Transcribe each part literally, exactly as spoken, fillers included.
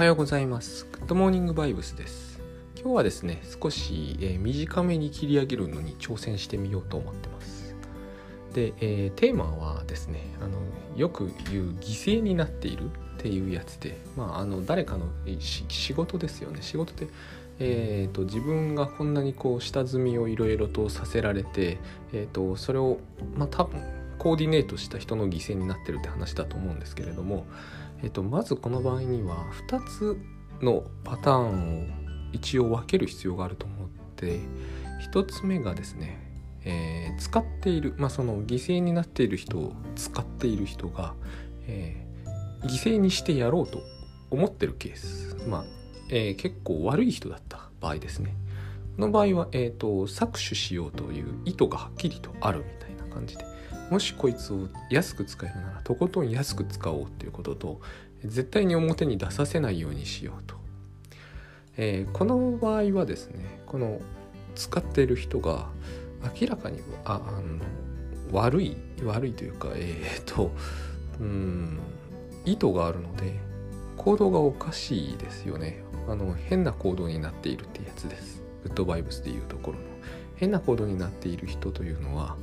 はようございます。グッドモーニングバイブスです。今日はですね、少し、えー、短めに切り上げるのに挑戦してみようと思ってます。で、えー、テーマはですね、あのよく言う犠牲になっているっていうやつで、まあ、あの誰かのし仕事ですよね。仕事で、えー、と自分がこんなにこう下積みをいろいろとさせられて、えー、とそれを、まあ、多分コーディネートした人の犠牲になってるって話だと思うんですけれども、えっと、まずこの場合にはふたつのパターンを一応分ける必要があると思って、ひとつめがですね、えー、使っている、まあ、その犠牲になっている人を使っている人が、えー、犠牲にしてやろうと思ってるケース、まあえー、結構悪い人だった場合ですね。この場合は、えーと、搾取しようという意図がはっきりとあるみたいな感じで、もしこいつを安く使えるならとことん安く使おうということと、絶対に表に出させないようにしようと、えー、この場合はですね、この使っている人が明らかにああの悪い悪いというか、えー、っとうーん意図があるので行動がおかしいですよね。あの変な行動になっているってやつです。グッドバイブスでいうところの変な行動になっている人というのは、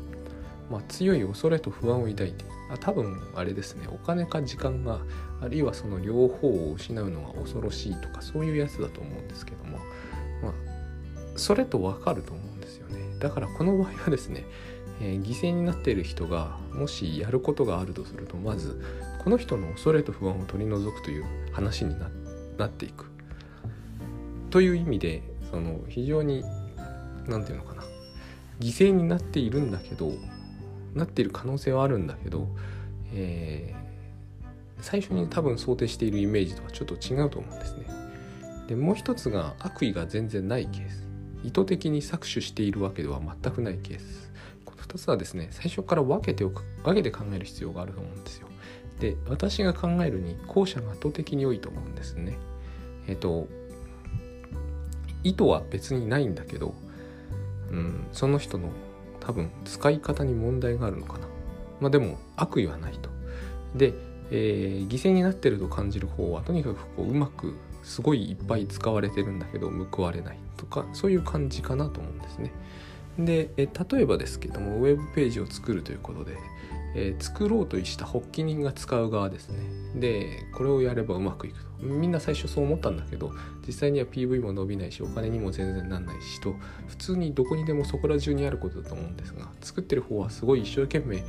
まあ、強い恐れと不安を抱いて、あ多分あれですね、お金か時間が、あるいはその両方を失うのが恐ろしいとか、そういうやつだと思うんですけども、まあ、それと分かると思うんですよね。だからこの場合はですね、えー、犠牲になっている人がもしやることがあるとすると、まずこの人の恐れと不安を取り除くという話に な, なっていくという意味で、その非常になんていうのかな、犠牲になっているんだけどなっている可能性はあるんだけど、えー、最初に多分想定しているイメージとはちょっと違うと思うんですね。でもう一つが悪意が全然ないケース、意図的に搾取しているわけでは全くないケース。このふたつはですね、最初から分けておく、分けて考える必要があると思うんですよ。で、私が考えるに後者が圧倒的に多いと思うんですね。えっと、意図は別にないんだけど、うん、その人の多分使い方に問題があるのかな、まあ、でも悪意はないと。で、えー、犠牲になってると感じる方はとにかくこ う, うまくすごいいっぱい使われてるんだけど報われないとか、そういう感じかなと思うんですね。で、えー、例えばですけども、ウェブページを作るということで、えー、作ろうとした発起人が使う側ですね。で、これをやればうまくいくと、みんな最初そう思ったんだけど、実際には ピーブイ も伸びないし、お金にも全然なんないしと、普通にどこにでもそこら中にあることだと思うんですが、作ってる方はすごい一生懸命あっ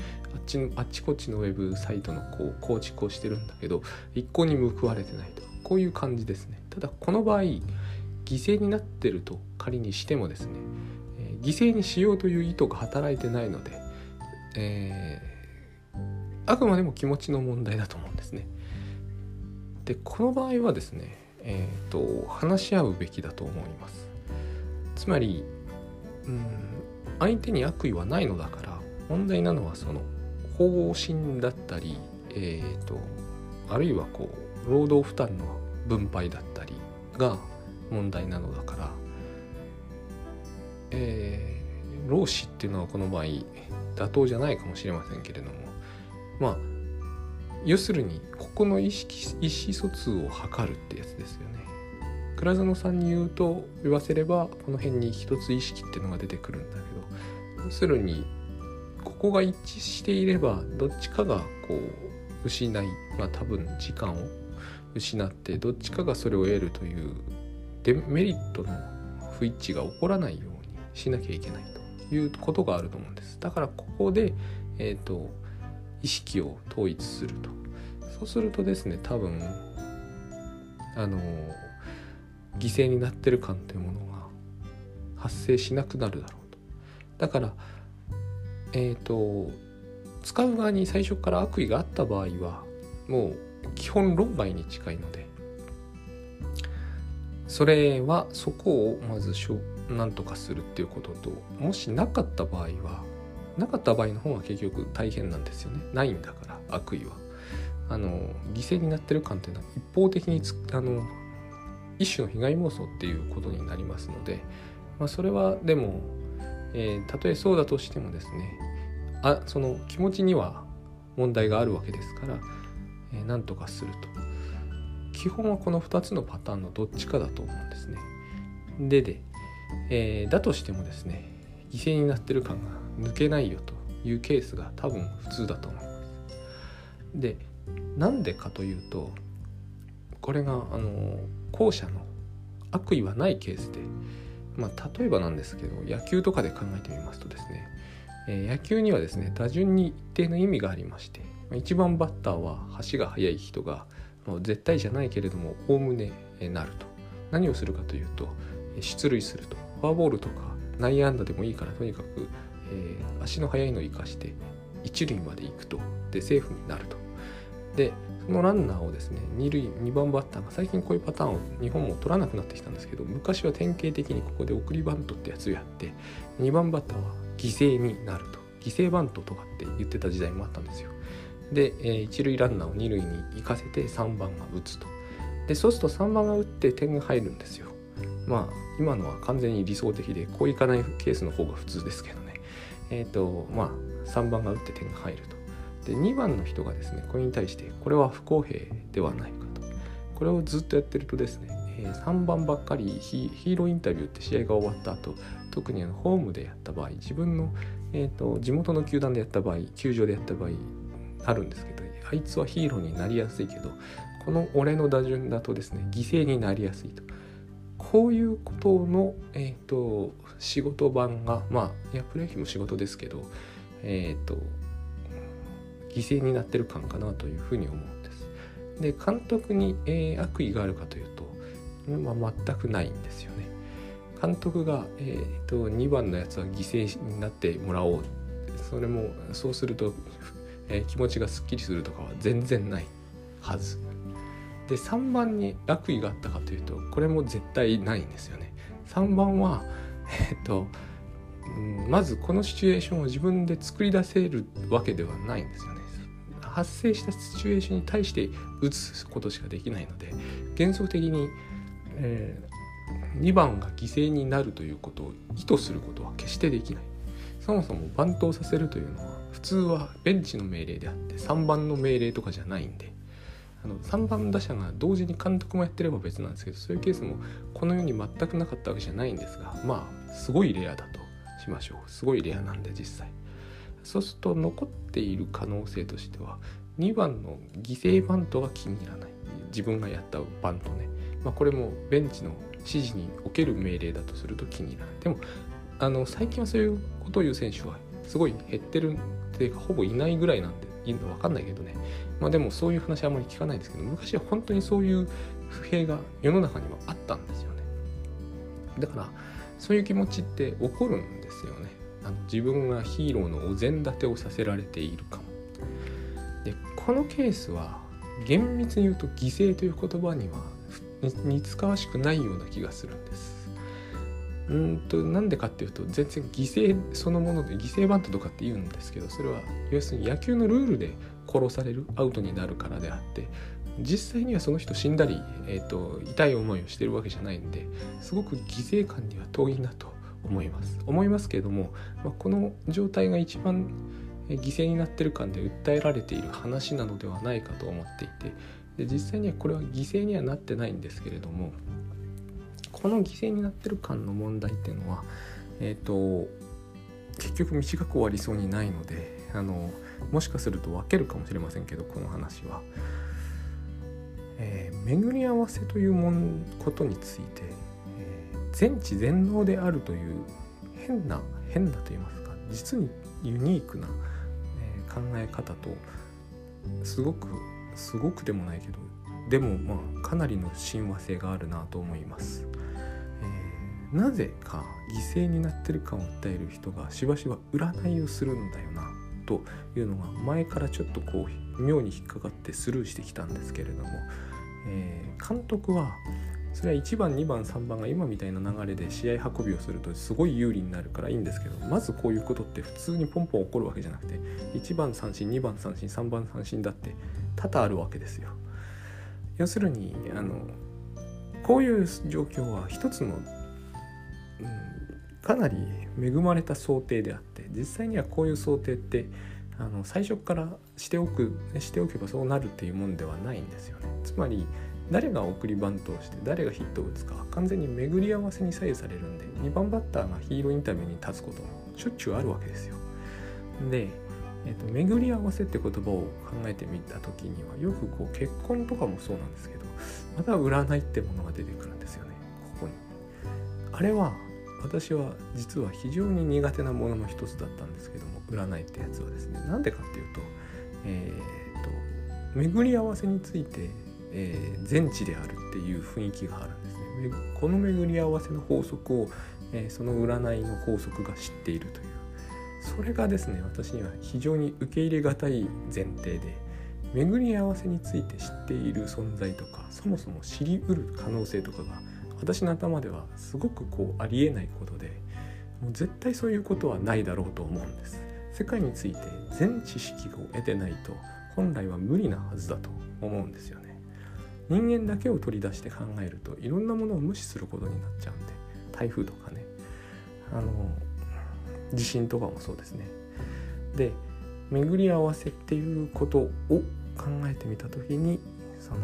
ちのあっちこっちのウェブサイトのこう構築をしてるんだけど、一向に報われてないと、こういう感じですね。ただこの場合、犠牲になってると仮にしてもですね、えー、犠牲にしようという意図が働いてないので、えーあくまでも気持ちの問題だと思うんですね。で、この場合はですね、えーと、話し合うべきだと思います。つまり、うん、相手に悪意はないのだから、問題なのはその方針だったり、えーと、あるいはこう労働負担の分配だったりが問題なのだから、えー、労使っていうのはこの場合妥当じゃないかもしれませんけれども、まあ、要するにここの意識、意思疎通を図るってやつですよね。倉園さんに言うと言わせれば、この辺に一つ意識っていうのが出てくるんだけど、要するにここが一致していれば、どっちかがこう失い、まあ、多分時間を失ってどっちかがそれを得るというデメリットの不一致が起こらないようにしなきゃいけないということがあると思うんです。だからここでえっと意識を統一すると、そうするとですね、多分あの犠牲になってる感というものが発生しなくなるだろうと。だから、えーと、使う側に最初から悪意があった場合はもう基本論外に近いので、それはそこをまず何とかするっていうことと、もしなかった場合はなかった場合の方が結局大変なんですよね。ないんだから、悪意はあの犠牲になってる感というのは一方的につあの一種の被害妄想っていうことになりますので、まあ、それはでも、えー、たとえそうだとしてもですね、あその気持ちには問題があるわけですから、えー、何とかすると。基本はこのふたつのパターンのどっちかだと思うんですね。でで、えー、だとしてもですね、犠牲になってる感が抜けないよというケースが多分普通だと思います。で、なんでかというと、これがあの後者の悪意はないケースで、まあ、例えばなんですけど、野球とかで考えてみますとですね、えー、野球にはですね、打順に一定の意味がありまして、いちばんバッターは足が速い人が絶対じゃないけれどもおおむねなると。何をするかというと、出塁すると、フォアボールとか内野安打でもいいから、とにかく、えー、足の速いのを生かして一塁まで行くと。で、セーフになると。で、そのランナーをですね、二塁にばんバッターが、最近こういうパターンを日本も取らなくなってきたんですけど、昔は典型的にここで送りバントってやつをやって、にばんバッターは犠牲になると、犠牲バントとかって言ってた時代もあったんですよ。で、えー、一塁ランナーを二塁に行かせてさんばんが打つと。で、そうするとさんばんが打って点が入るんですよ。まあ今のは完全に理想的で、こういかないケースの方が普通ですけどね。えっとまあさんばんが打って点が入ると。で、にばんの人がですね、これに対して、これは不公平ではないかと。これをずっとやってるとですね、えー、さんばんばっかりヒーローインタビューって試合が終わった後、特にあのホームでやった場合、自分の、えー、と地元の球団でやった場合、球場でやった場合あるんですけど、あいつはヒーローになりやすいけど、この俺の打順だとですね、犠牲になりやすいと。こういうことの、えー、と仕事版が、まあいやプロ野球も仕事ですけど、えー、と犠牲になってる感かなというふうに思うんです。で、監督に、えー、悪意があるかというと、まあ、全くないんですよね。監督が、えー、とにばんのやつは犠牲になってもらおう、それもそうすると、えー、気持ちがすっきりするとかは全然ないはずで、さんばんに悪意があったかというと、これも絶対ないんですよね。さんばんは、えー、とまずこのシチュエーションを自分で作り出せるわけではないんですよね。発生したシチュエーションに対して打つことしかできないので、原則的に、えー、にばんが犠牲になるということを意図することは決してできない。そもそもバントをさせるというのは、普通はベンチの命令であって、さんばんの命令とかじゃないんで、あのさんばん打者が同時に監督もやってれば別なんですけど、そういうケースもこの世に全くなかったわけじゃないんですが、まあすごいレアだとしましょう。すごいレアなんで、実際そうすると残っている可能性としては、にばんの犠牲バントが気に入らない、自分がやったバントね、まあ、これもベンチの指示における命令だとすると気に入らない。でもあの最近はそういうことを言う選手はすごい減ってるっていうか、ほぼいないぐらいなんで、いいの分かんないけどね。まあでもそういう話はあまり聞かないんですけど、昔は本当にそういう不平が世の中にはあったんですよね。だからそういう気持ちって起こるんですよね。あの自分がヒーローのお膳立てをさせられているかも。で、このケースは厳密に言うと犠牲という言葉には似つかわしくないような気がするんです。うんとなんでかっていうと、全然犠牲そのもので犠牲バントとかって言うんですけど、それは要するに野球のルールで殺される、アウトになるからであって、実際にはその人死んだり、えー、と痛い思いをしてるわけじゃないんで、すごく犠牲感には遠いなと思います思いますけれども、まあ、この状態が一番犠牲になってる感で訴えられている話なのではないかと思っていて、で実際にはこれは犠牲にはなってないんですけれども、この犠牲になってる感の問題っていうのは、えー、と結局短く終わりそうにないので、あのもしかすると分けるかもしれませんけど、この話は、えー、巡り合わせというもんことについて、えー、全知全能であるという変な変なと言いますか、実にユニークな、えー、考え方と、すごくすごくでもないけど、でもまあかなりの親和性があるなと思います。なぜか犠牲になってる感を訴える人がしばしば占いをするんだよなというのが、前からちょっとこう妙に引っかかってスルーしてきたんですけれども、えー、監督はそれはいちばんにばんさんばんが今みたいな流れで試合運びをするとすごい有利になるからいいんですけど、まずこういうことって普通にポンポン起こるわけじゃなくて、いちばん三振、にばん三振、さんばん三振だって多々あるわけですよ。要するにあのこういう状況は一つのかなり恵まれた想定であって、実際にはこういう想定ってあの最初からしておくしておけばそうなるっていうもんではないんですよね。つまり誰が送りバントをして誰がヒットを打つか完全に巡り合わせに左右されるんで、にばんバッターがヒーローインタビューに立つこともしょっちゅうあるわけですよ。で、えー、と巡り合わせって言葉を考えてみた時にはよくこう結婚とかもそうなんですけど、また占いってものが出てくるんですよね、ここに。あれは私は実は非常に苦手なものの一つだったんですけども、占いってやつはですね、なんでかっていうと、えー、と巡り合わせについてえー、全知であるっていう雰囲気があるんですね。この巡り合わせの法則を、えー、その占いの法則が知っているという、それがですね、私には非常に受け入れがたい前提で、巡り合わせについて知っている存在とか、そもそも知り得る可能性とかが私の頭ではすごくこうありえないことで、もう絶対そういうことはないだろうと思うんです。世界について全知識を得てないと本来は無理なはずだと思うんですよね。人間だけを取り出して考えるといろんなものを無視することになっちゃうんで、台風とかね、あの地震とかもそうですね。で、巡り合わせっていうことを考えてみたときに、その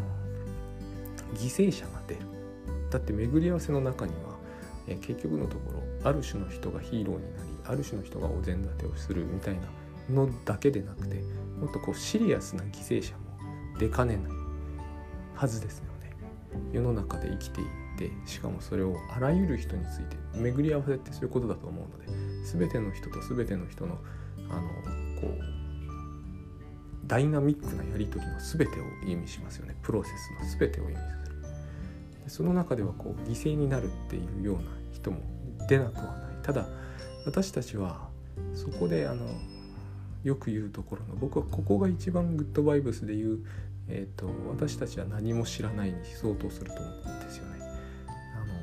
犠牲者が出る。だって巡り合わせの中には、え結局のところある種の人がヒーローになり、ある種の人がお膳立てをするみたいなのだけでなくて、もっとこうシリアスな犠牲者も出かねないはずですよね。世の中で生きていて、しかもそれをあらゆる人について、巡り合わせってそういうことだと思うので、全ての人と全ての人の、あのこうダイナミックなやり取りの全てを意味しますよね。プロセスの全てを意味する。その中ではこう犠牲になるっていうような人も出なくはない。ただ私たちはそこで、あのよく言うところの、僕はここが一番グッドバイブスで言う、えーと、私たちは何も知らないに相当すると思うんですよね。あの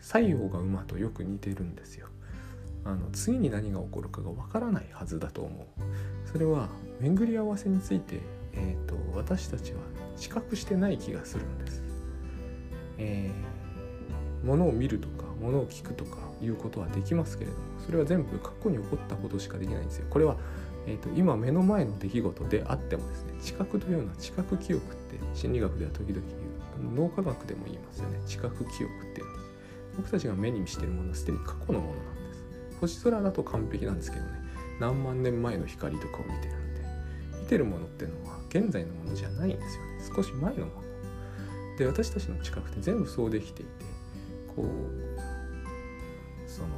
西洋が馬とよく似てるんですよ。あの次に何が起こるかがわからないはずだと思う。それは巡り合わせについて、えーと、私たちは知覚してない気がするんです。えー、物を見るとか物を聞くとかいうことはできますけれども、それは全部過去に起こったことしかできないんですよ。これはえー、と今目の前の出来事であってもですね、知覚というのは、知覚記憶って心理学では時々言う、脳科学でも言いますよね。知覚記憶っていうのは僕たちが目にしているものはすでに過去のものなんです。星空だと完璧なんですけどね、何万年前の光とかを見てるんで、見てるものっていうのは現在のものじゃないんですよね。少し前のもので、私たちの知覚って全部そうできていて、こうその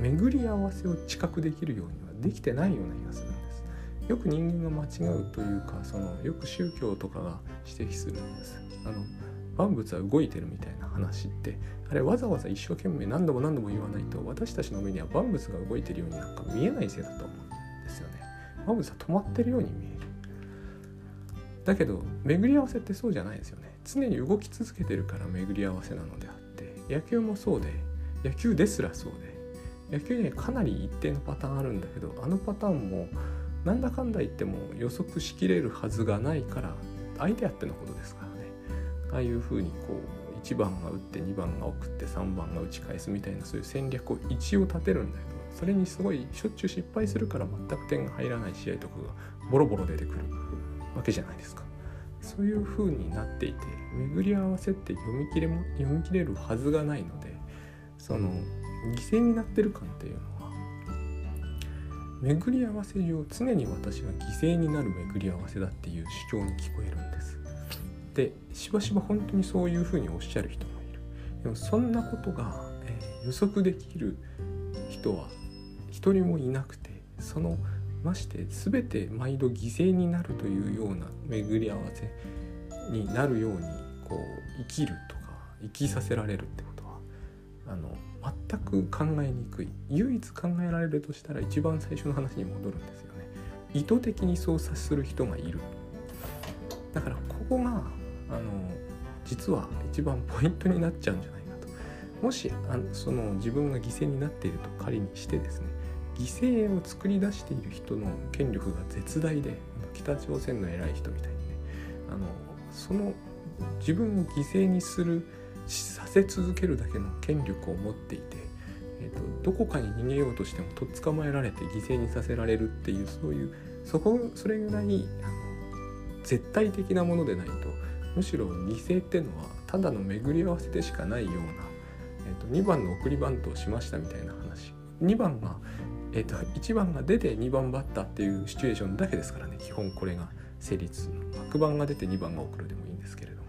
巡り合わせを知覚できるようにはできてないような気がするんです。よく人間が間違うというか、そのよく宗教とかが指摘するんです。あの万物は動いてるみたいな話って、あれわざわざ一生懸命何度も何度も言わないと、私たちの目には万物が動いてるようになんか見えないせいだと思うんですよね。万物は止まってるように見える。だけど巡り合わせってそうじゃないですよね。常に動き続けてるから巡り合わせなのであって、野球もそうで、野球ですらそうで、野球にはかなり一定のパターンあるんだけど、あのパターンもなんだかんだ言っても予測しきれるはずがないから、相手あってのことですからね。ああいうふうにこういちばんが打ってにばんが送ってさんばんが打ち返すみたいな、そういう戦略を一応立てるんだけど、それにすごいしょっちゅう失敗するから全く点が入らない試合とかがボロボロ出てくるわけじゃないですか。そういうふうになっていて、巡り合わせって読み切れも読み切れるはずがないので、その犠牲になってる感っていうのは、巡り合わせ上常に私は犠牲になる巡り合わせだっていう主張に聞こえるんです。で、しばしば本当にそういうふうにおっしゃる人もいる。でもそんなことが、えー、予測できる人は一人もいなくて、そのまして全て毎度犠牲になるというような巡り合わせになるようにこう生きるとか生きさせられるってことは、あの全く考えにくい。唯一考えられるとしたら、一番最初の話に戻るんですよね。意図的に操作する人がいる。だからここがあの実は一番ポイントになっちゃうんじゃないかと。もしあのその自分が犠牲になっていると仮にしてですね、犠牲を作り出している人の権力が絶大で、北朝鮮の偉い人みたいにね、あのその自分を犠牲にするさせ続けるだけの権力を持っていて、えーと、どこかに逃げようとしてもとっ捕まえられて犠牲にさせられるっていう、そういうそこそれぐらいあの絶対的なものでないとむしろ犠牲ってのはただの巡り合わせでしかないような、えー、とにばんの送りバントをしましたみたいな話、にばんが、えー、といちばんが出てにばんバッターっていうシチュエーションだけですからね、基本これが成立するの。はちばんが出てにばんが送るでもいいんですけれども、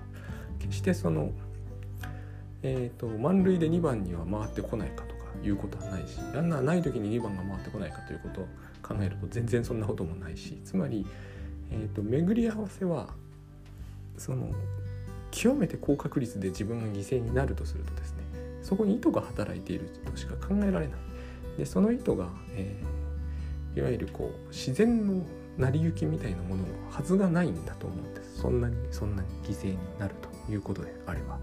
決してその、えー、と満塁でにばんには回ってこないかとかいうことはないし、ランナーない時ににばんが回ってこないかということを考えると全然そんなこともないし、つまり、えー、と巡り合わせはその極めて高確率で自分が犠牲になるとするとですね、そこに意図が働いているとしか考えられない。でその意図が、えー、いわゆるこう自然の成り行きみたいなもののはずがないんだと思うんです。そんなにそんなに犠牲になるということであれば、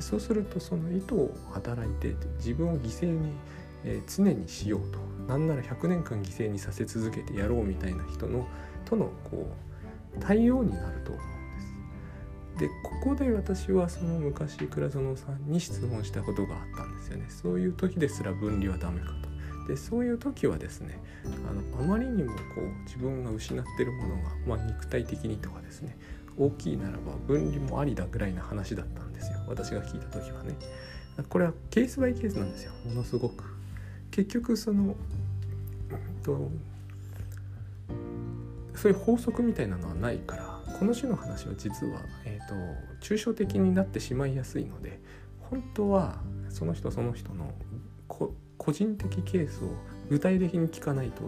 そうするとその意図を働いて自分を犠牲に、えー、常にしようと、なんならひゃくねんかん犠牲にさせ続けてやろうみたいな人のとのこう対応になると思うんです。でここで私はその昔倉園さんに質問したことがあったんですよね。そういう時ですら分離はダメかと。でそういう時はですね、あのあまりにもこう自分が失っているものが、まあ、肉体的にとかですね、大きいならば分離もありだぐらいな話だったんですよ、私が聞いた時はね。これはケースバイケースなんですよ、ものすごく。結局その、えっと、そういう法則みたいなのはないから、この種の話は実は、えっと、抽象的になってしまいやすいので、本当はその人その人のこ個人的ケースを具体的に聞かないと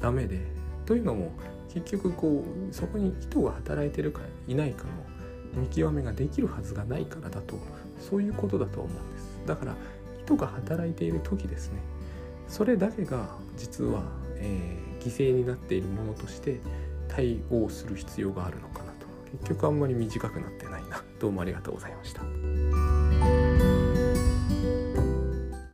ダメで、というのも結局こうそこに人が働いてるかいないかの見極めができるはずがないからだと、そういうことだと思うんです。だから人が働いている時ですね、それだけが実は、えー、犠牲になっているものとして対応する必要があるのかなと。結局あんまり短くなってないな。どうもありがとうございました。